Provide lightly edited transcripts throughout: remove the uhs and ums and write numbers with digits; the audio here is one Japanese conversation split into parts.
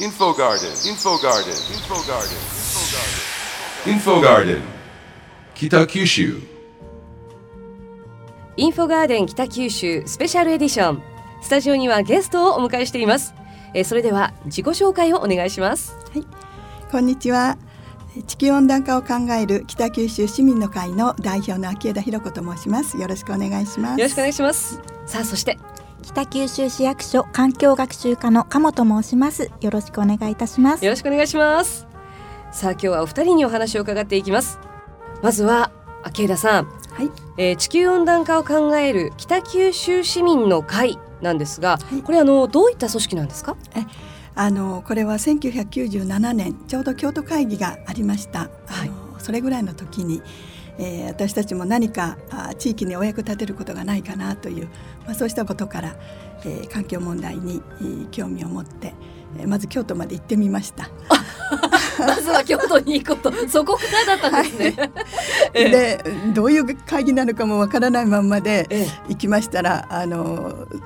インフォガーデン北九州スペシャルエディション、スタジオにはゲストをお迎えしています。それでは自己紹介をお願いします。はい、こんにちは。地球温暖化を考える北九州市民の会の代表の秋枝ひろ子と申します。よろしくお願いします。よろしくお願いします。さあ、そして北九州市役所環境学習課の鴨と申します。よろしくお願いいたします。よろしくお願いします。さあ、今日はお二人にお話を伺っていきます。まずは秋枝さん、はい、地球温暖化を考える北九州市民の会なんですが、はい、これどういった組織なんですか？これは1997年ちょうど京都会議がありました。はい、それぐらいの時に、私たちも何か地域にお役立てることがないかなという、そうしたことから、環境問題に興味を持って、まず京都まで行ってみました。まずは京都に行こうと、そこからだったんですね。はい。で、どういう会議なのかもわからないまんまで行きましたら、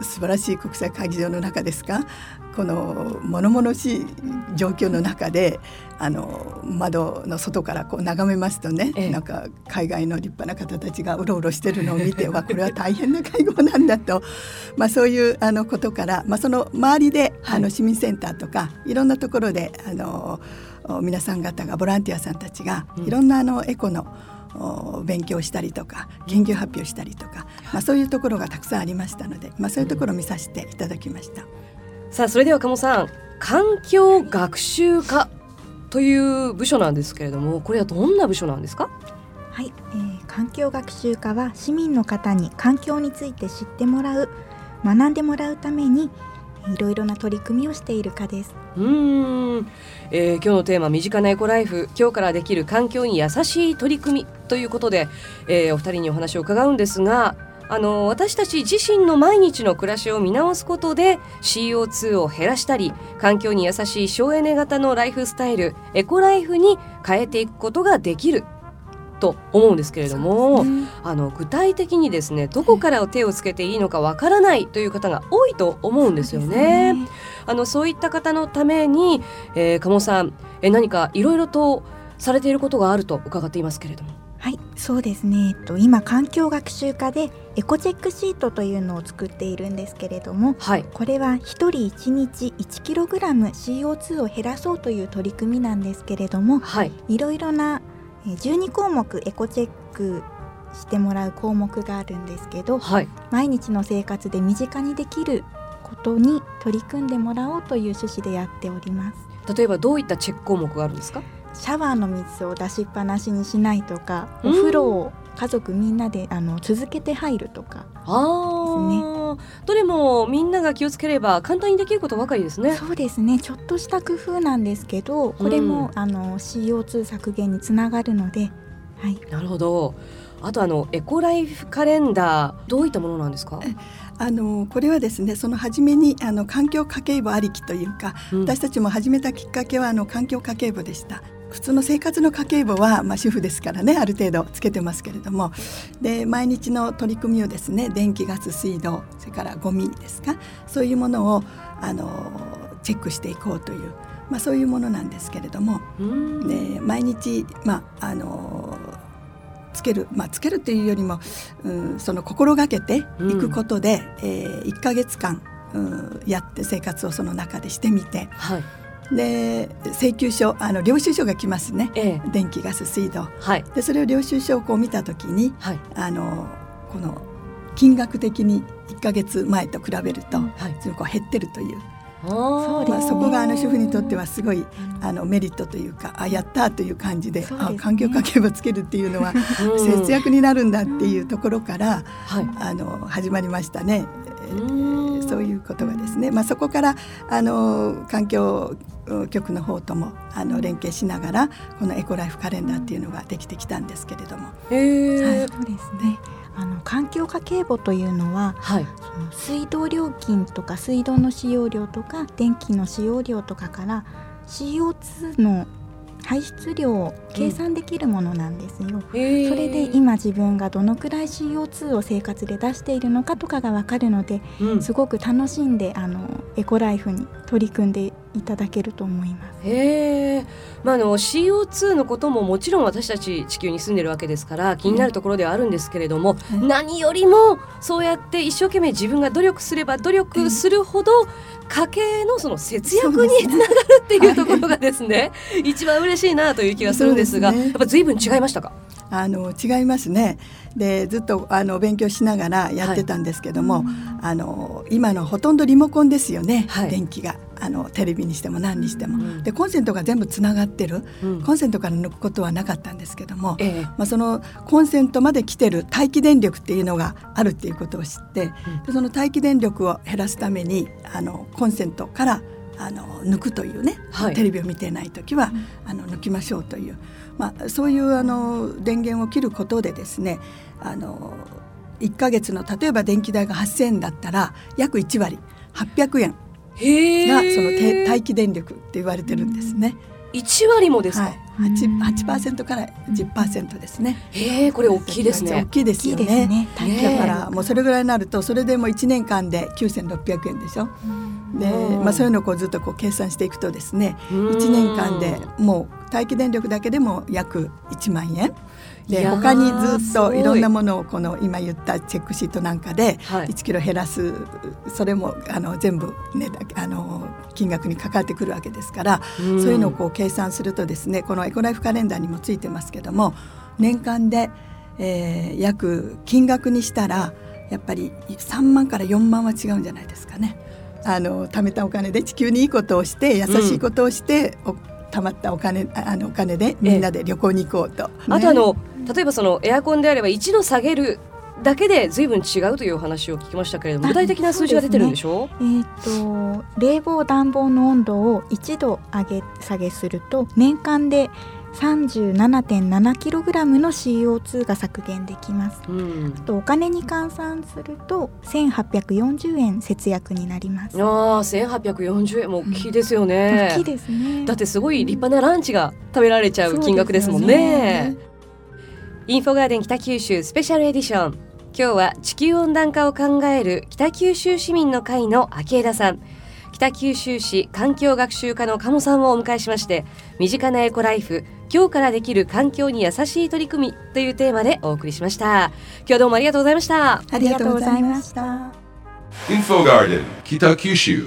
素晴らしい国際会議場の中ですか、この物々しい状況の中で窓の外からこう眺めますとね、なんか海外の立派な方たちがうろうろしてるのを見てはこれは大変な会合なんだと、そういうことから、その周りで市民センターとかいろんなところで皆さん方がボランティアさんたちがいろんなエコの勉強したりとか研究発表したりとか、そういうところがたくさんありましたので、そういうところを見させていただきました。さあ、それでは鴨さん、環境学習課という部署なんですけれども、これはどんな部署なんですか？はい、環境学習課は市民の方に環境について知ってもらう、学んでもらうためにいろいろな取り組みをしている課です。今日のテーマ、身近なエコライフ、今日からできる環境に優しい取り組みということで、お二人にお話を伺うんですが、私たち自身の毎日の暮らしを見直すことで CO2 を減らしたり、環境に優しい省エネ型のライフスタイル、エコライフに変えていくことができると思うんですけれども、具体的にですね、どこから手をつけていいのかわからないという方が多いと思うんですよね。そういった方のために、鴨さん、何かいろいろとされていることがあると伺っていますけれども。はい、そうですね、今環境学習課でエコチェックシートというのを作っているんですけれども、はい、これは1人1日 1kg CO2 を減らそうという取り組みなんですけれども、はい、いろいろな12項目エコチェックしてもらう項目があるんですけど、はい、毎日の生活で身近にできることに取り組んでもらおうという趣旨でやっております。例えばどういったチェック項目があるんですか？シャワーの水を出しっぱなしにしないとか、お風呂を家族みんなで続けて入るとかですね。どれもみんなが気をつければ簡単にできることばかりですね。そうですね、ちょっとした工夫なんですけど、これも、CO2 削減につながるので、はい、なるほど。あとエコライフカレンダー、どういったものなんですか？これはですね、その初めに環境家計簿ありきというか、私たちも始めたきっかけは環境家計簿でした。普通の生活の家計簿は、主婦ですからね、ある程度つけてますけれども、で、毎日の取り組みをですね、電気、ガス、水道、それからゴミですか、そういうものをチェックしていこうという、そういうものなんですけれども、で、毎日、つけるというよりも、その心がけていくことで、1ヶ月間、やって生活をその中でしてみて、はい、で、請求書、領収書が来ますね、電気ガス水道、はい、でそれを領収書をこう見たときに、はい、この金額的に1ヶ月前と比べると、はい、こう減ってるという、そこが主婦にとってはすごいメリットというか、やったという感じで、環境家計簿つけるっていうのは節約になるんだっていうところから、始まりましたね。そういうことがですね、そこから環境局の方とも連携しながら、このエコライフカレンダーっていうのができてきたんですけれども、はい、そうですね、環境家計簿というのは、はい、その水道料金とか水道の使用量とか電気の使用量とかから CO2 の排出量を計算できるものなんですよ。それで今自分がどのくらい CO2 を生活で出しているのかとかが分かるので、すごく楽しんでエコライフに取り組んでいいただけると思います。へー、CO2 のことももちろん私たち地球に住んでるわけですから気になるところではあるんですけれども、何よりもそうやって一生懸命自分が努力すれば努力するほど家計のその節約につながるっていうところがですね、一番嬉しいなという気がするんですが、やっぱ随分違いましたか？違いますね。でずっと勉強しながらやってたんですけども、今のほとんどリモコンですよね、電気がテレビにしても何にしても、でコンセントが全部つながってる、コンセントから抜くことはなかったんですけども、そのコンセントまで来てる待機電力っていうのがあるっていうことを知って、でその待機電力を減らすためにコンセントから抜くというね、テレビを見てないときは抜きましょうという、そういう電源を切ることでですね、1ヶ月の例えば電気代が8000円だったら約1割800円がその待機電力って言われてるんですね。1割もですか？8% から 10% ですね。これ大きいですね。大きいですよね。だからもうそれぐらいになると、それでも1年間で9600円でしょ。でそういうのをずっと計算していくとですね、1年間でもう待機電力だけでも約1万円で、他にずっといろんなものを今言ったチェックシートなんかで1キロ減らす、それも全部、ね、金額にかかってくるわけですから、そういうのを計算するとですね、このエコライフカレンダーにもついてますけども、年間で、約金額にしたらやっぱり3万から4万は違うんじゃないですかね。貯めたお金で地球にいいことをして、優しいことをして、貯まったお金でみんなで旅行に行こうと、あと例えばそのエアコンであれば1度下げるだけで随分違うというお話を聞きましたけれども、具体的な数字が出てるんでしょう？冷房暖房の温度を1度下げすると、年間で37.7kg の CO2 が削減できます。あとお金に換算すると1840円節約になります。1840円も大きいですよね。大きいですね。だってすごい立派なランチが食べられちゃう金額ですもんね。インフォガーデン北九州スペシャルエディション、今日は地球温暖化を考える北九州市民の会の秋枝さん、北九州市環境学習課の鴨さんをお迎えしまして、身近なエコライフ、今日からできる環境に優しい取り組みというテーマでお送りしました。今日はどうもありがとうございました。ありがとうございました。インフォガーデン北九州。